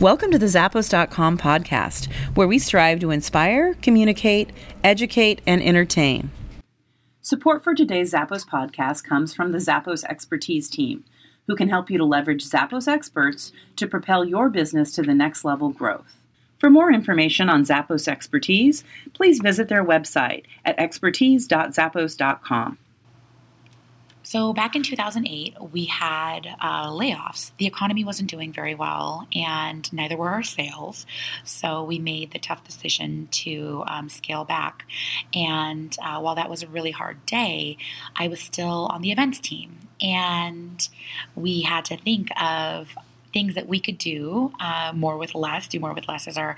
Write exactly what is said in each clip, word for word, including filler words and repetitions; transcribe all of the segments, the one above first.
Welcome to the Zappos dot com podcast, where we strive to inspire, communicate, educate, and entertain. Support for today's Zappos podcast comes from the Zappos Expertise team, who can help you to leverage Zappos experts to propel your business to the next level growth. For more information on Zappos Expertise, please visit their website at expertise dot zappos dot com. So back in two thousand eight, we had uh, layoffs. The economy wasn't doing very well, and neither were our sales. So we made the tough decision to um, scale back. And uh, while that was a really hard day, I was still on the events team. And we had to think of things that we could do uh, more with less, do more with less as our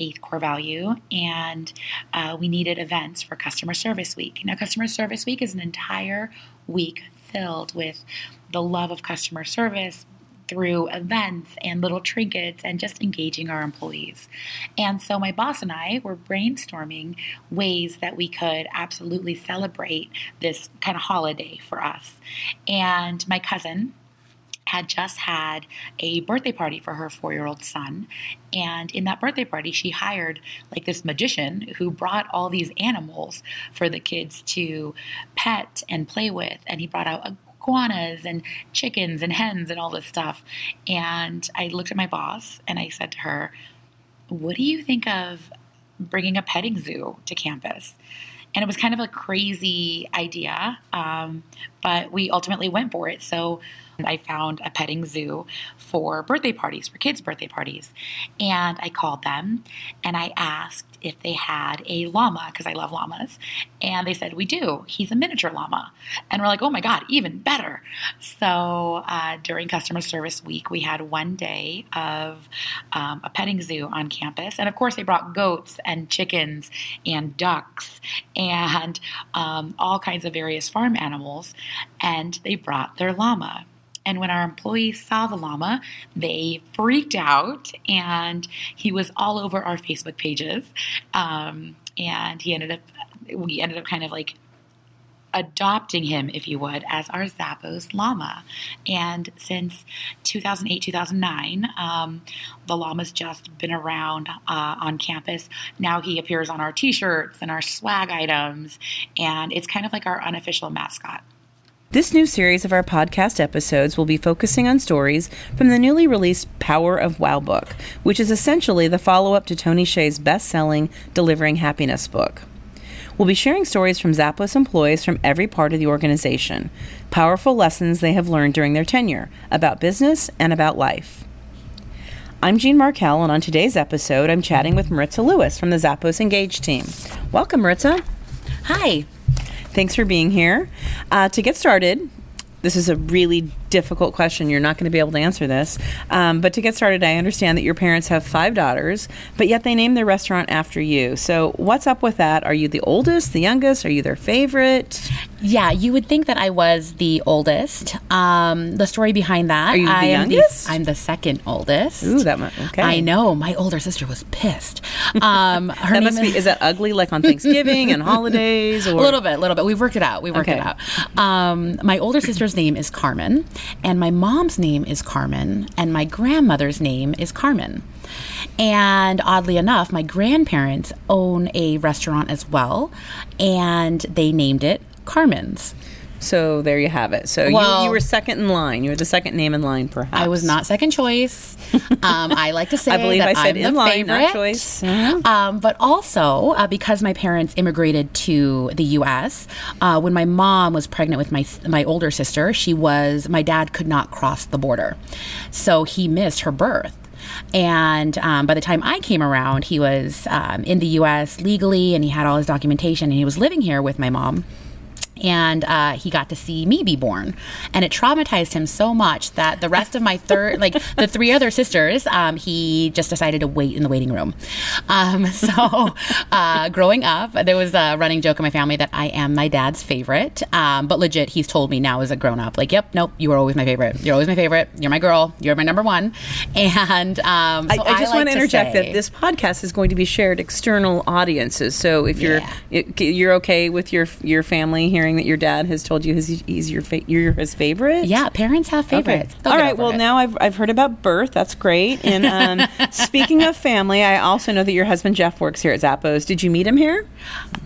eighth core value, and uh, we needed events for Customer Service Week. Now, Customer Service Week is an entire week filled with the love of customer service through events and little trinkets and just engaging our employees. And so my boss and I were brainstorming ways that we could absolutely celebrate this kind of holiday for us. And my cousin had just had a birthday party for her four-year-old son. And in that birthday party, she hired like this magician who brought all these animals for the kids to pet and play with. And he brought out iguanas and chickens and hens and all this stuff. And I looked at my boss and I said to her, "What do you think of bringing a petting zoo to campus?" And it was kind of a crazy idea, um, but we ultimately went for it. So I found a petting zoo for birthday parties, for kids' birthday parties. And I called them and I asked if they had a llama, because I love llamas. And they said, "We do. He's a miniature llama." And we're like, "Oh my God, even better." So uh, during Customer Service Week, we had one day of um, a petting zoo on campus. And of course, they brought goats and chickens and ducks and um, all kinds of various farm animals. And they brought their llama. And when our employees saw the llama, they freaked out, and he was all over our Facebook pages. Um, and he ended up, we ended up kind of like adopting him, if you would, as our Zappos llama. And since two thousand eight, two thousand nine, um, the llama's just been around uh, on campus. Now he appears on our t-shirts and our swag items, and it's kind of like our unofficial mascot. This new series of our podcast episodes will be focusing on stories from the newly released Power of Wow book, which is essentially the follow-up to Tony Hsieh's best-selling Delivering Happiness book. We'll be sharing stories from Zappos employees from every part of the organization, powerful lessons they have learned during their tenure about business and about life. I'm Jeanne Markell, and on today's episode, I'm chatting with Maritza Lewis from the Zappos Engage team. Welcome, Maritza. Hi. Thanks for being here. Uh, to get started, this is a really difficult question. You're not going to be able to answer this. Um, but to get started, I understand that your parents have five daughters, but yet they named their restaurant after you. So what's up with that? Are you the oldest, the youngest? Are you their favorite? Yeah, you would think that I was the oldest. Um, the story behind that. Are you the I youngest? Am the, I'm the second oldest. Ooh, that much. Okay. I know. My older sister was pissed. Um, her that name must is, be, is that ugly like on Thanksgiving and holidays? Or? A little bit, a little bit. We've worked it out. We worked okay. it out. Um, my older sister's name is Carmen, and my mom's name is Carmen, and my grandmother's name is Carmen. And oddly enough, my grandparents own a restaurant as well, and they named it Carmen's. So there you have it. So well, you, you were second in line. You were the second name in line, perhaps. I was not second choice. Um, I like to say I believe that I said I'm in the line, favorite. Not choice. Mm-hmm. Um, but also, uh, because my parents immigrated to the U S, uh, when my mom was pregnant with my my older sister, she was my dad could not cross the border. So he missed her birth. And um, by the time I came around, he was um, in the U S legally, and he had all his documentation, and he was living here with my mom. And uh, he got to see me be born. And it traumatized him so much that the rest of my third, like the three other sisters, um, he just decided to wait in the waiting room. Um, so uh, growing up, there was a running joke in my family that I am my dad's favorite. Um, but legit, he's told me now as a grown up, like, yep, nope, you were always my favorite. You're always my favorite. You're my girl. You're my number one. And um, so I, I just I like want to interject to say, that this podcast is going to be shared external audiences. So if you're, yeah. it, you're okay with your, your family hearing hearing that your dad has told you his, he's your fa- you're his favorite? Yeah, parents have favorites. Okay. All right, well, it. now I've I've heard about birth. That's great. And um, speaking of family, I also know that your husband, Jeff, works here at Zappos. Did you meet him here?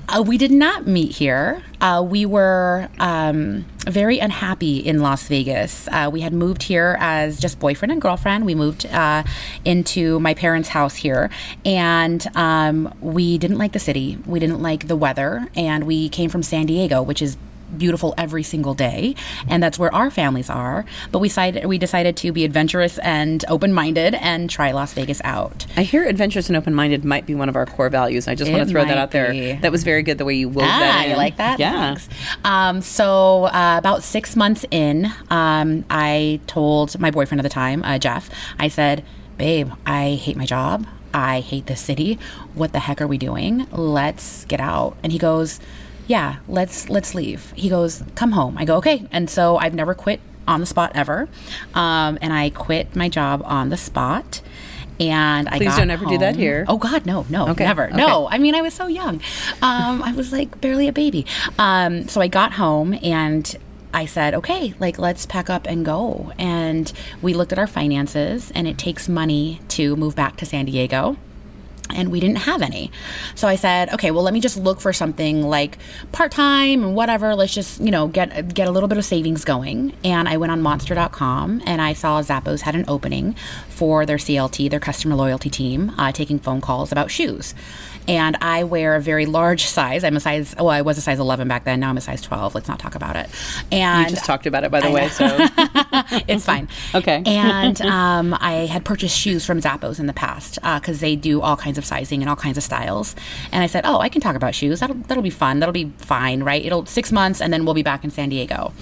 Uh, we did not meet here. Uh, we were um, very unhappy in Las Vegas. Uh, we had moved here as just boyfriend and girlfriend. We moved uh, into my parents' house here, and um, we didn't like the city. We didn't like the weather, and we came from San Diego, which is beautiful every single day, and that's where our families are. But we decided we decided to be adventurous and open-minded and try Las Vegas out. I hear adventurous and open-minded might be one of our core values. I just it want to throw that out there. Be. That was very good the way you wove ah, that in. I like that. Yeah. Thanks. Um, so uh, about six months in, um, I told my boyfriend at the time, uh, Jeff, I said, "Babe, I hate my job. I hate this city. What the heck are we doing? Let's get out." And he goes, yeah, let's let's leave. He goes, "Come home." I go, "Okay." And so I've never quit on the spot ever. Um, and I quit my job on the spot. And I Please got don't ever home. do that here. Oh, God, no, no, okay. never. Okay. No, I mean, I was so young. Um, I was like barely a baby. Um, so I got home and I said, "Okay, like, let's pack up and go." And we looked at our finances, and it takes money to move back to San Diego. And we didn't have any. So I said, "Okay, well, let me just look for something like part-time and whatever. Let's just, you know, get get a little bit of savings going." And I went on Monster dot com, and I saw Zappos had an opening for their C L T, their customer loyalty team, uh, taking phone calls about shoes. And I wear a very large size. I'm a size, well, I was a size eleven back then. Now I'm a size twelve. Let's not talk about it. And you just talked about it, by the I way, know. so. It's fine. Okay. And um, I had purchased shoes from Zappos in the past because uh, they do all kinds of sizing and all kinds of styles. And I said, "Oh, I can talk about shoes. That'll that'll be fun. That'll be fine, right? It'll six months, and then we'll be back in San Diego."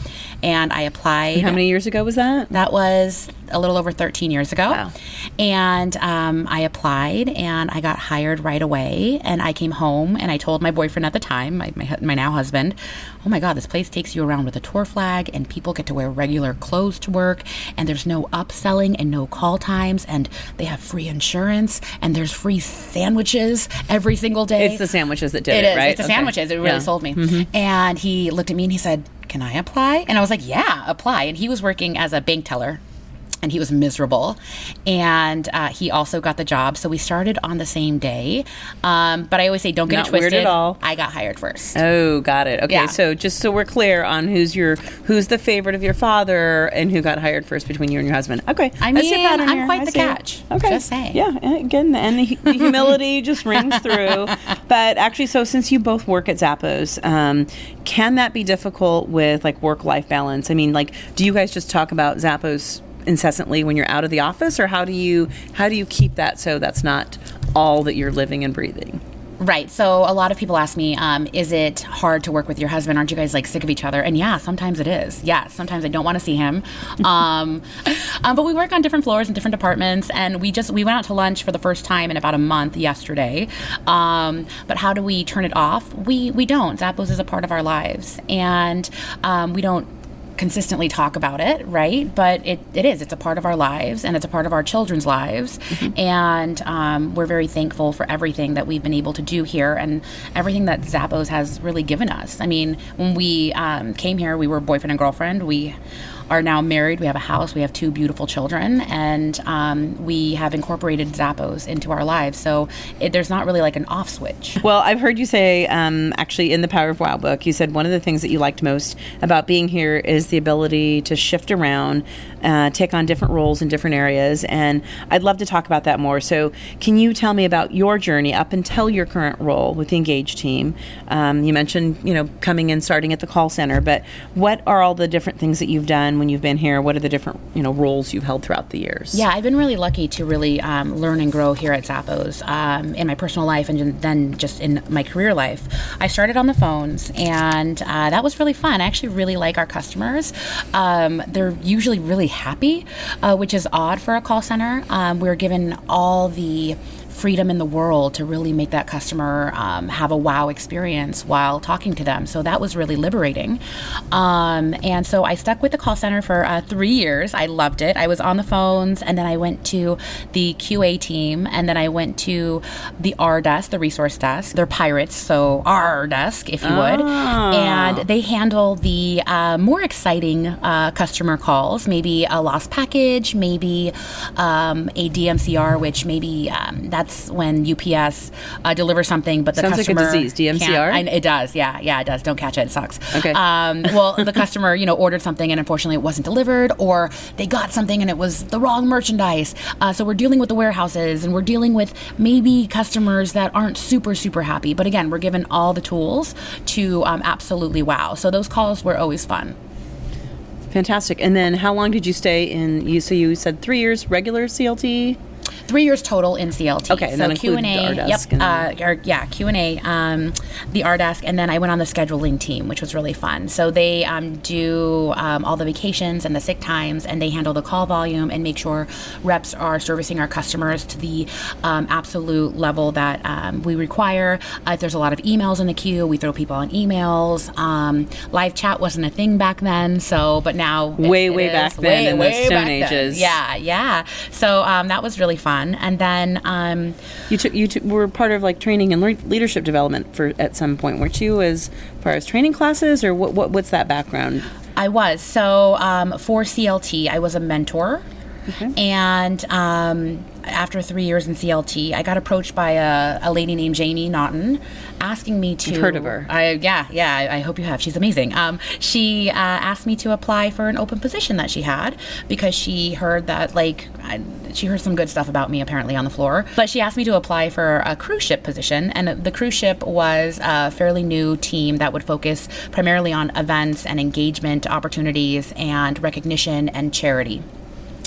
And I applied. And how many years ago was that? That was a little over thirteen years ago. Wow. And um, I applied, and I got hired right away. And I came home, and I told my boyfriend at the time, my, my my now husband, "Oh my God, this place takes you around with a tour flag, and people get to wear regular clothes to work, and there's no upselling and no call times, and they have free insurance, and there's free sandwiches every single day." It's the sandwiches that did it, it is. right? It's the okay. sandwiches. It really yeah. sold me. Mm-hmm. And he looked at me, and he said, "Can I apply?" And I was like, "Yeah, apply." And he was working as a bank teller. And he was miserable. And uh, he also got the job. So we started on the same day. Um, but I always say, don't get Not it twisted. Weird at all. I got hired first. Oh, got it. Okay, yeah. So just so we're clear on who's your who's the favorite of your father and who got hired first between you and your husband. Okay. I mean, I'm here. quite I the catch. It. Okay. Just saying. Yeah, again, and the, the humility just rings through. But actually, so since you both work at Zappos, um, can that be difficult with like work-life balance? I mean, like, do you guys just talk about Zappos incessantly when you're out of the office, or how do you how do you keep that so that's not all that you're living and breathing? Right. So a lot of people ask me, um, is it hard to work with your husband? Aren't you guys like sick of each other? And yeah, sometimes it is. Yeah. Sometimes I don't want to see him. Um, um, but we work on different floors and different departments. And we just, we went out to lunch for the first time in about a month yesterday. Um, but how do we turn it off? We, we don't. Zappos is a part of our lives, and um, we don't consistently talk about it, right? But it, it is. It's a part of our lives, and it's a part of our children's lives. Mm-hmm. And um, we're very thankful for everything that we've been able to do here and everything that Zappos has really given us. I mean, when we um, came here, we were boyfriend and girlfriend. We are now married. We have a house. We have two beautiful children. And um, we have incorporated Zappos into our lives. So it, there's not really like an off switch. Well, I've heard you say, um, actually in the Power of Wow book, you said one of the things that you liked most about being here is the ability to shift around, uh, take on different roles in different areas. And I'd love to talk about that more. So can you tell me about your journey up until your current role with the Engage team? Um, you mentioned, you know, coming in, starting at the call center, but what are all the different things that you've done when you've been here? What are the different, you know, roles you've held throughout the years? Yeah, I've been really lucky to really um, learn and grow here at Zappos um, in my personal life and then just in my career life. I started on the phones, and uh, that was really fun. I actually really like our customers. Um, they're usually really happy, uh, which is odd for a call center. Um, we're given all the freedom in the world to really make that customer um, have a wow experience while talking to them. So that was really liberating. Um, and so I stuck with the call center for uh, three years. I loved it. I was on the phones, and then I went to the Q A team, and then I went to the R desk, the resource desk. They're pirates, so R desk, if you would. Oh. And they handle the uh, more exciting uh, customer calls, maybe a lost package, maybe um, a D M C R, which maybe um, that's when U P S uh, delivers something, but the Sounds customer... Sounds like a disease, D M C R? I, it does, yeah. Yeah, it does. Don't catch it. It sucks. Okay. Um, well, the customer, you know, ordered something, and unfortunately it wasn't delivered, or they got something and it was the wrong merchandise. Uh, so we're dealing with the warehouses, and we're dealing with maybe customers that aren't super, super happy. But again, we're given all the tools to um, absolutely wow. So those calls were always fun. Fantastic. And then how long did you stay in, you, so you said three years regular C L T? Three years total in C L T. Okay, and so Q and A. Yep. Uh, or, yeah, Q and A. Um, the R desk, and then I went on the scheduling team, which was really fun. So they um, do um, all the vacations and the sick times, and they handle the call volume and make sure reps are servicing our customers to the um, absolute level that um, we require. Uh, if there's a lot of emails in the queue, we throw people on emails. Um, live chat wasn't a thing back then, so but now way, it, way it back then way, in way the Stone Ages. Yeah, yeah. So um, that was really fun. And then um, you took you took, were part of like training and le- leadership development for at some point, weren't you? As far as training classes, or what, what what's that background? I was so um, for C L T, I was a mentor, okay. and um, after three years in C L T, I got approached by a, a lady named Jamie Naughton, asking me to. You've heard of her? I, yeah, yeah. I, I hope you have. She's amazing. Um, she uh, asked me to apply for an open position that she had because she heard that like. I, She heard some good stuff about me apparently on the floor, but she asked me to apply for a cruise ship position, and the cruise ship was a fairly new team that would focus primarily on events and engagement opportunities and recognition and charity.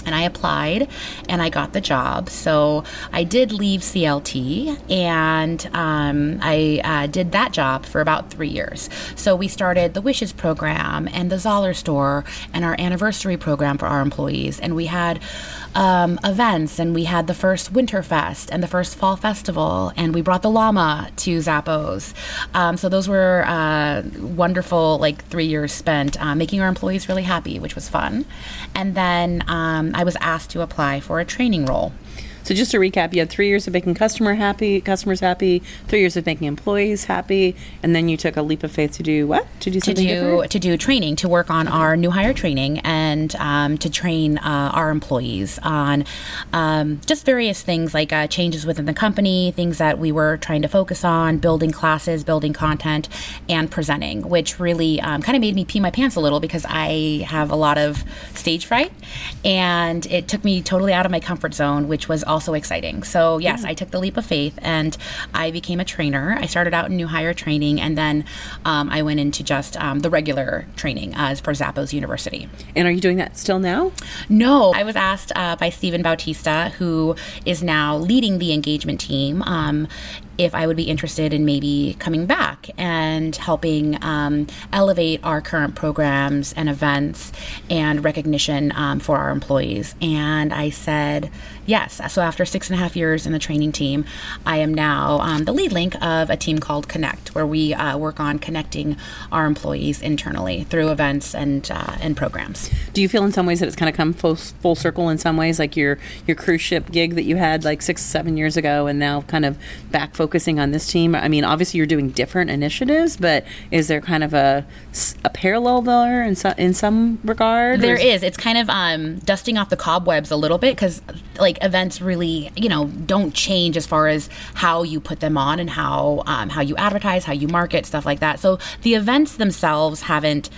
And I applied, and I got the job. So I did leave C L T, and um, I uh, did that job for about three years. So we started the Wishes program and the Zoller store and our anniversary program for our employees. And we had um, events, and we had the first Winterfest and the first Fall Festival, and we brought the llama to Zappos. Um, so those were uh, wonderful, like, three years spent uh, making our employees really happy, which was fun. And then... Um, I was asked to apply for a training role. So just to recap, you had three years of making customer happy, customers happy, three years of making employees happy, and then you took a leap of faith to do what? To do something to do, different? To do training, to work on our new hire training and um, to train uh, our employees on um, just various things like uh, changes within the company, things that we were trying to focus on, building classes, building content, and presenting, which really um, kind of made me pee my pants a little because I have a lot of stage fright, and it took me totally out of my comfort zone, which was also exciting. So yes, yeah. I took the leap of faith and I became a trainer. I started out in new hire training, and then um, I went into just um, the regular training uh, for Zappos University. And are you doing that still now? No. I was asked uh, by Stephen Bautista, who is now leading the engagement team, um, if I would be interested in maybe coming back and helping um, elevate our current programs and events and recognition um, for our employees. And I said yes. So after six and a half years in the training team, I am now um, the lead link of a team called Connect, where we uh, work on connecting our employees internally through events and uh, and programs. Do you feel in some ways that it's kind of come full, full circle in some ways, like your, your cruise ship gig that you had like six, seven years ago, and now kind of back focusing on this team? I mean, obviously you're doing different initiatives, but is there kind of a, a parallel there in, so, in some regard? There is. It's kind of um, dusting off the cobwebs a little bit, because like events really, you know, don't change as far as how you put them on and how um, how you advertise, how you market, stuff like that. So the events themselves haven't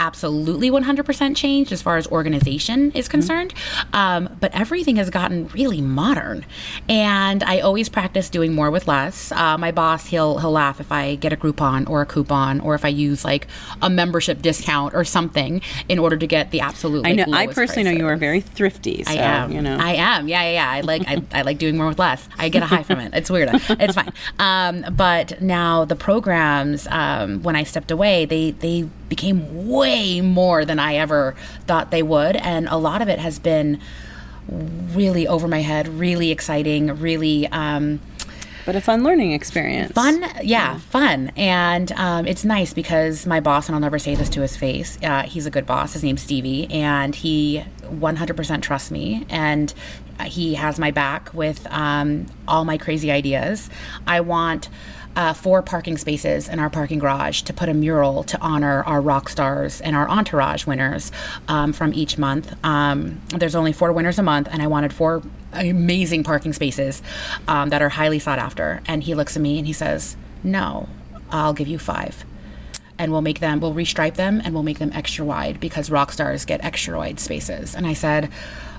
absolutely one hundred percent changed as far as organization is concerned, mm-hmm. um, but everything has gotten really modern, and I always practice doing more with less. Uh, my boss, he'll he'll laugh if I get a Groupon or a coupon, or if I use like a membership discount or something in order to get the absolute. Like, I know. Lowest I personally prices. Know you are very thrifty. So, I am. You know. I am. Yeah, yeah, yeah. I like I, I like doing more with less. I get a high from it. It's weird. It's fine. Um, but now the programs, um, when I stepped away, they they. became way more than I ever thought they would. And a lot of it has been really over my head, really exciting, really... Um, but a fun learning experience. Fun, yeah, yeah. fun. And um, it's nice because my boss, and I'll never say this to his face, uh, he's a good boss. His name's Stevie, and he one hundred percent trusts me, and he has my back with um, all my crazy ideas. I want... Uh, four parking spaces in our parking garage to put a mural to honor our rock stars and our entourage winners um, from each month. Um, there's only four winners a month, and I wanted four amazing parking spaces um, that are highly sought after. And he looks at me and he says, "No, I'll give you five. And we'll make them, we'll restripe them, and we'll make them extra wide because rock stars get extra wide spaces." And I said,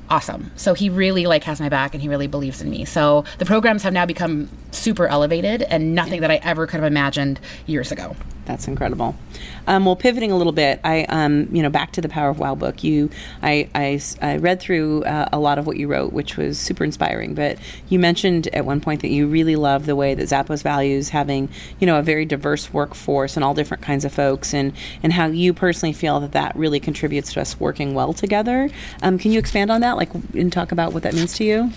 "Awesome." So he really like has my back, and he really believes in me. So the programs have now become super elevated and nothing that I ever could have imagined years ago. That's incredible. Um, well, pivoting a little bit, I, um, you know, back to the Power of Wow book. You, I, I, I read through uh, a lot of what you wrote, which was super inspiring. But you mentioned at one point that you really love the way that Zappos values having, you know, a very diverse workforce and all different kinds of folks, and and how you personally feel that that really contributes to us working well together. Um, can you expand on that, like, and talk about what that means to you?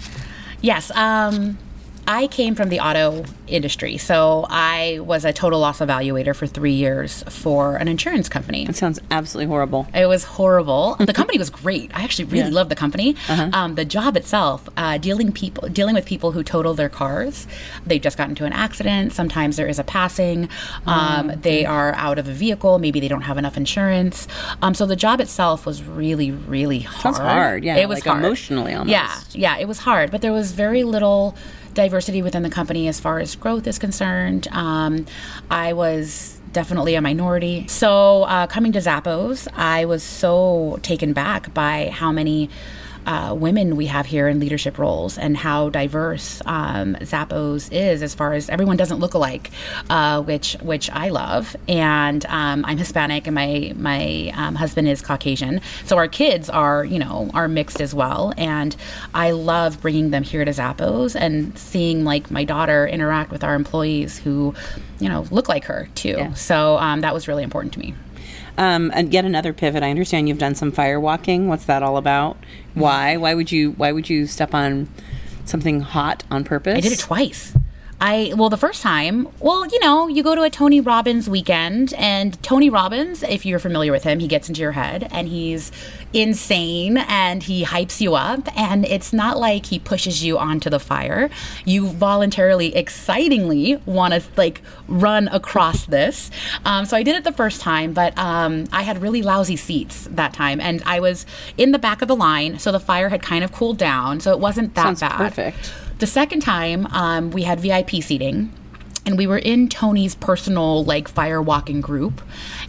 Yes. Um, I came from the auto industry, so I was a total loss evaluator for three years for an insurance company. That sounds absolutely horrible. It was horrible. The company was great. I actually really yeah. loved the company. Uh-huh. Um, the job itself, uh, dealing people, dealing with people who total their cars. They've just gotten into an accident. Sometimes there is a passing. Um, mm-hmm. They are out of a vehicle. Maybe they don't have enough insurance. Um, so the job itself was really, really hard. Sounds hard. Yeah, it was like hard. Emotionally almost. Yeah, yeah, it was hard. But there was very little diversity within the company as far as growth is concerned. Um, I was definitely a minority. So uh, coming to Zappos, I was so taken back by how many uh, women we have here in leadership roles and how diverse um, Zappos is as far as everyone doesn't look alike, uh, which which I love. And um, I'm Hispanic, and my my um, husband is Caucasian, so our kids are you know are mixed as well. And I love bringing them here to Zappos and seeing like my daughter interact with our employees who you know look like her too. Yeah. So um, that was really important to me. Um, and yet another pivot. I understand you've done some fire walking. What's that all about? Why? Why would you? Why would you step on something hot on purpose? I did it twice. I well, the first time, well, you know, you go to a Tony Robbins weekend, and Tony Robbins, if you're familiar with him, he gets into your head, and he's insane, and he hypes you up, and it's not like he pushes you onto the fire. You voluntarily, excitingly want to like run across this. Um, so I did it the first time, but um, I had really lousy seats that time, and I was in the back of the line, so the fire had kind of cooled down, so it wasn't that Sounds bad. Perfect. The second time, um, we had V I P seating, and we were in Tony's personal, like, fire walking group,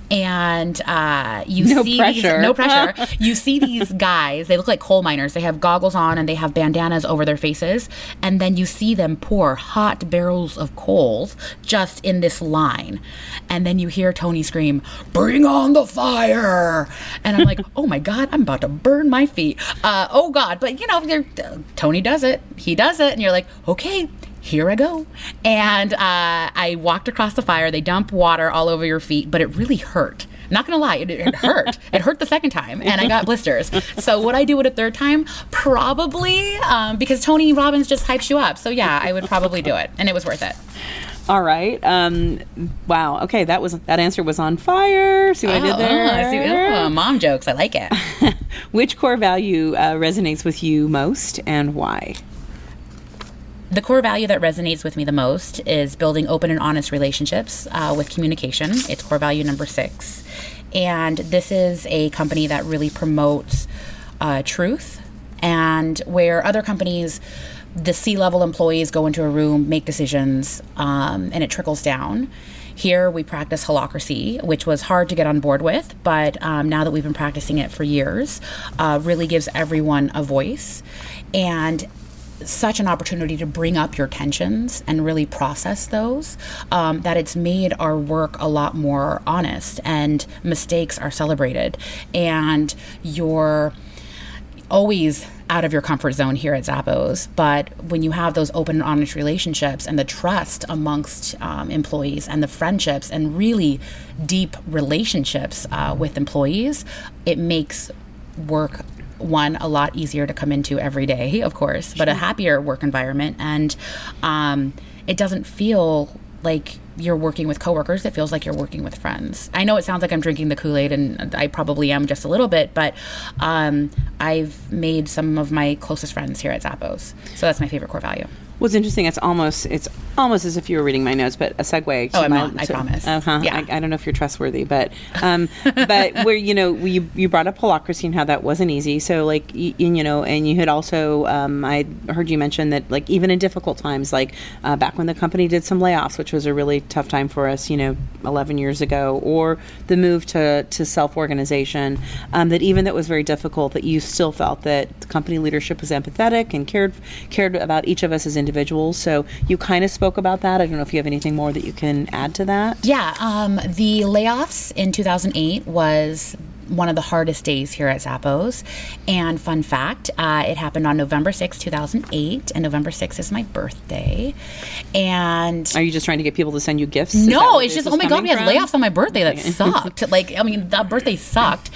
and uh, you no see pressure. These, no pressure. You see these guys. They look like coal miners. They have goggles on, and they have bandanas over their faces, and then you see them pour hot barrels of coals just in this line, and then you hear Tony scream, "Bring on the fire!" And I'm like, "Oh my God, I'm about to burn my feet! Uh, oh God!" But you know, Tony does it. He does it, and you're like, "Okay, here I go." And uh, I walked across the fire. They dump water all over your feet, but it really hurt. Not going to lie, it, it hurt. It hurt the second time, and I got blisters. So would I do it a third time? Probably, um, because Tony Robbins just hypes you up. So yeah, I would probably do it, and it was worth it. All right. Um, wow. Okay, that was that answer was on fire. See what oh, I did there? Oh, I see, oh, mom jokes. I like it. Which core value uh, resonates with you most, and why? The core value that resonates with me the most is building open and honest relationships uh, with communication. It's core value number six. And this is a company that really promotes uh, truth, and where other companies, the C-level employees go into a room, make decisions, um, and it trickles down. Here we practice holacracy, which was hard to get on board with, but um, now that we've been practicing it for years, uh, really gives everyone a voice. And such an opportunity to bring up your tensions and really process those, um, that it's made our work a lot more honest, and mistakes are celebrated, and you're always out of your comfort zone here at Zappos. But when you have those open and honest relationships and the trust amongst um, employees and the friendships and really deep relationships uh, with employees, it makes work one, a lot easier to come into every day, of course, but sure. a happier work environment. And um, it doesn't feel like you're working with coworkers. It feels like you're working with friends. I know it sounds like I'm drinking the Kool-Aid, and I probably am just a little bit, but um, I've made some of my closest friends here at Zappos. So that's my favorite core value. What's interesting, it's almost it's almost as if you were reading my notes, but a segue. Oh, I'm my, not, I so, promise. Uh-huh, yeah. I, I don't know if you're trustworthy, but um, but where, you know, you, you brought up holacracy and how that wasn't easy. So like, you, you know, and you had also, um, I heard you mention that like even in difficult times, like uh, back when the company did some layoffs, which was a really tough time for us, you know, eleven years ago, or the move to, to self-organization, um, that even that was very difficult, that you still felt that company leadership was empathetic and cared cared about each of us as individuals. individuals. So you kind of spoke about that. I don't know if you have anything more that you can add to that. Yeah. Um, the layoffs in two thousand eight was one of the hardest days here at Zappos. And fun fact, uh, it happened on November sixth, two thousand eight. And November sixth is my birthday. And are you just trying to get people to send you gifts? No, it's just, oh my God, we had from? layoffs on my birthday. That sucked. Like, I mean, that birthday sucked.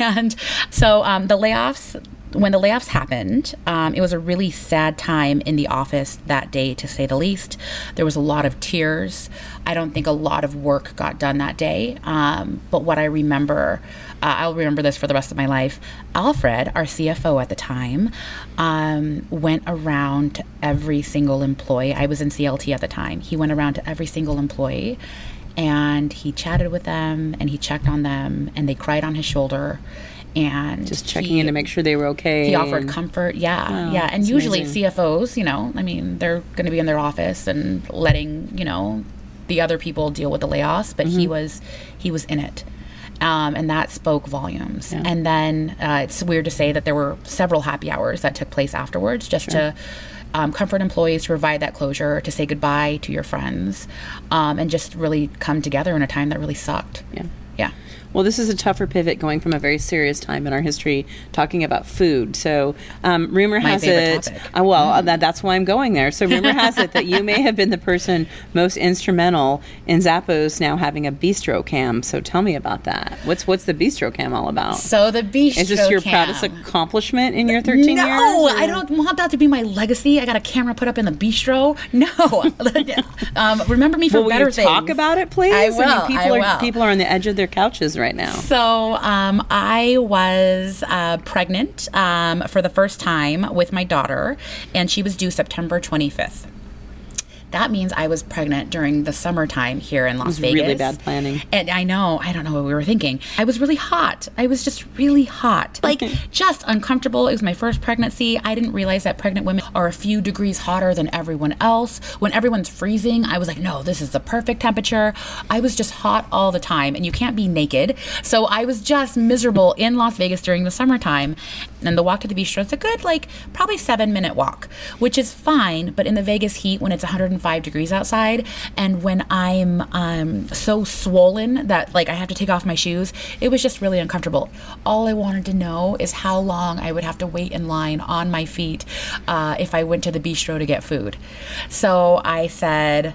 And so um, the layoffs... When the layoffs happened, um, it was a really sad time in the office that day, to say the least. There was a lot of tears. I don't think a lot of work got done that day. Um, but what I remember, uh, I'll remember this for the rest of my life. Alfred, our C F O at the time, um, went around to every single employee. I was in C L T at the time. He went around to every single employee, and he chatted with them, and he checked on them, and they cried on his shoulder. And just checking he, in to make sure they were okay. He offered comfort. Yeah. Oh, yeah. And usually amazing. C F Os, you know, I mean, they're going to be in their office and letting, you know, the other people deal with the layoffs. But mm-hmm. he was he was in it. Um, and that spoke volumes. Yeah. And then uh, it's weird to say that there were several happy hours that took place afterwards, just sure. to um, comfort employees, to provide that closure, to say goodbye to your friends, um, and just really come together in a time that really sucked. Yeah. Yeah. Well, this is a tougher pivot, going from a very serious time in our history, talking about food. So um, rumor My has it, uh, well, mm. that, that's why I'm going there. So rumor has it that you may have been the person most instrumental in Zappos now having a bistro cam. So tell me about that. What's what's the bistro cam all about? So the bistro cam. Is this your cam. proudest accomplishment in your thirteen no, years? No, I don't want that to be my legacy. I got a camera put up in the bistro. No. um, remember me for well, better will you things. Talk about it, please? I will. I mean, people, I will. Are, people are on the edge of their couches right right now. So um, I was uh, pregnant um, for the first time with my daughter, and she was due September twenty-fifth. That means I was pregnant during the summertime here in Las it was Vegas. Really bad planning. And I know, I don't know what we were thinking. I was really hot. I was just really hot. Like, just uncomfortable. It was my first pregnancy. I didn't realize that pregnant women are a few degrees hotter than everyone else. When everyone's freezing, I was like, no, this is the perfect temperature. I was just hot all the time, and you can't be naked. So I was just miserable in Las Vegas during the summertime. And the walk to the bistro is a good, like, probably seven-minute walk, which is fine. But in the Vegas heat, when it's one hundred five degrees outside, and when I'm um, so swollen that, like, I have to take off my shoes, it was just really uncomfortable. All I wanted to know is how long I would have to wait in line on my feet uh, if I went to the bistro to get food. So I said,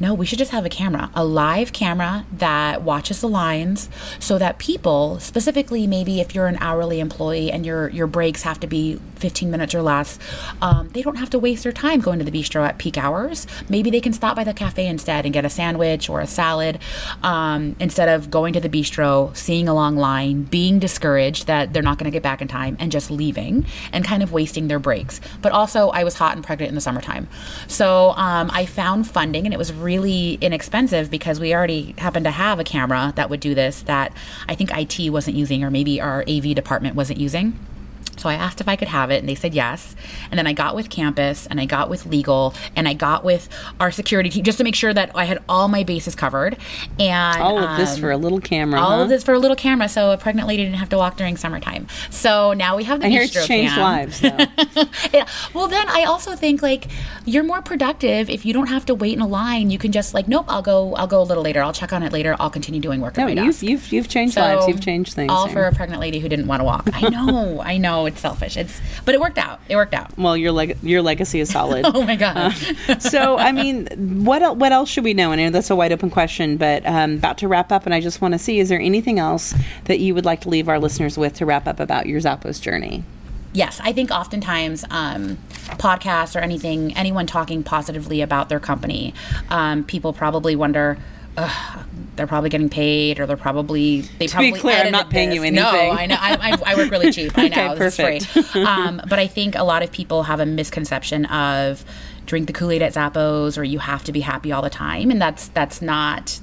no, we should just have a camera, a live camera that watches the lines, so that people, specifically maybe if you're an hourly employee and your your breaks have to be fifteen minutes or less, um, they don't have to waste their time going to the bistro at peak hours. Maybe they can stop by the cafe instead and get a sandwich or a salad, um, instead of going to the bistro, seeing a long line, being discouraged that they're not going to get back in time, and just leaving and kind of wasting their breaks. But also, I was hot and pregnant in the summertime. So um, I found funding, and it was really really inexpensive because we already happened to have a camera that would do this that I think I T wasn't using, or maybe our A V department wasn't using. So I asked if I could have it, and they said yes. And then I got with campus, and I got with legal, and I got with our security team just to make sure that I had all my bases covered. And all of um, this for a little camera. All huh? of this for a little camera, so a pregnant lady didn't have to walk during summertime. So now we have the bistro cam. And here it's changed lives, though. yeah. Well, then I also think, like, you're more productive if you don't have to wait in a line. You can just, like, nope, I'll go. I'll go a little later. I'll check on it later. I'll continue doing work. No, at my you've, desk. you've you've changed so, lives. You've changed things. All here. For a pregnant lady who didn't want to walk. I know. I know. know it's selfish. It's but it worked out. It worked out. Well, your leg your legacy is solid. Oh my god. Uh, so I mean, what el- what else should we know? And I know that's a wide open question, but um, about to wrap up, and I just want to see, is there anything else that you would like to leave our listeners with to wrap up about your Zappos journey? Yes, I think oftentimes um, podcasts or anything, anyone talking positively about their company, um, people probably wonder, ugh, they're probably getting paid, or they're probably they to probably be clear, I'm not paying this. You anything. No, I know. I, I, I work really cheap. I know. Okay, this perfect. Is free. Um, but I think a lot of people have a misconception of drink the Kool-Aid at Zappos, or you have to be happy all the time, and that's that's not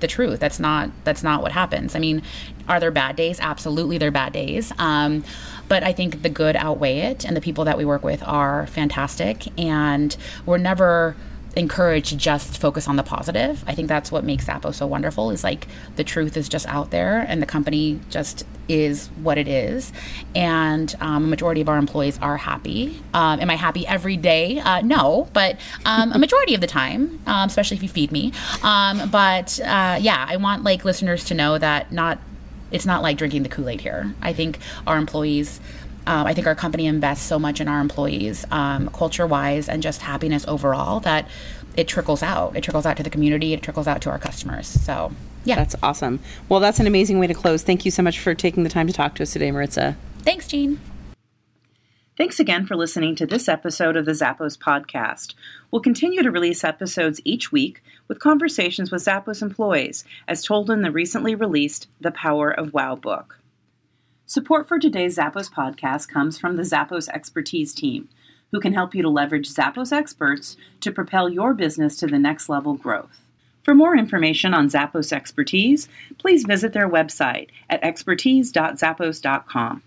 the truth. That's not that's not what happens. I mean, are there bad days? Absolutely, there are bad days. Um, But I think the good outweigh it, and the people that we work with are fantastic, and we're never encouraged to just focus on the positive. I think that's what makes Zappos so wonderful, is like the truth is just out there, and the company just is what it is, and um, a majority of our employees are happy. Um, am I happy every day? Uh, no, but um, a majority of the time, um, especially if you feed me. Um, but uh, yeah, I want like listeners to know that not. It's not like drinking the Kool-Aid here. I think our employees, uh, I think our company invests so much in our employees, um, culture-wise and just happiness overall, that it trickles out. It trickles out to the community. It trickles out to our customers. So, yeah. That's awesome. Well, that's an amazing way to close. Thank you so much for taking the time to talk to us today, Maritza. Thanks, Jeanne. Thanks again for listening to this episode of the Zappos Podcast. We'll continue to release episodes each week with conversations with Zappos employees, as told in the recently released The Power of Wow book. Support for today's Zappos Podcast comes from the Zappos Expertise team, who can help you to leverage Zappos experts to propel your business to the next level growth. For more information on Zappos Expertise, please visit their website at expertise dot zappos dot com.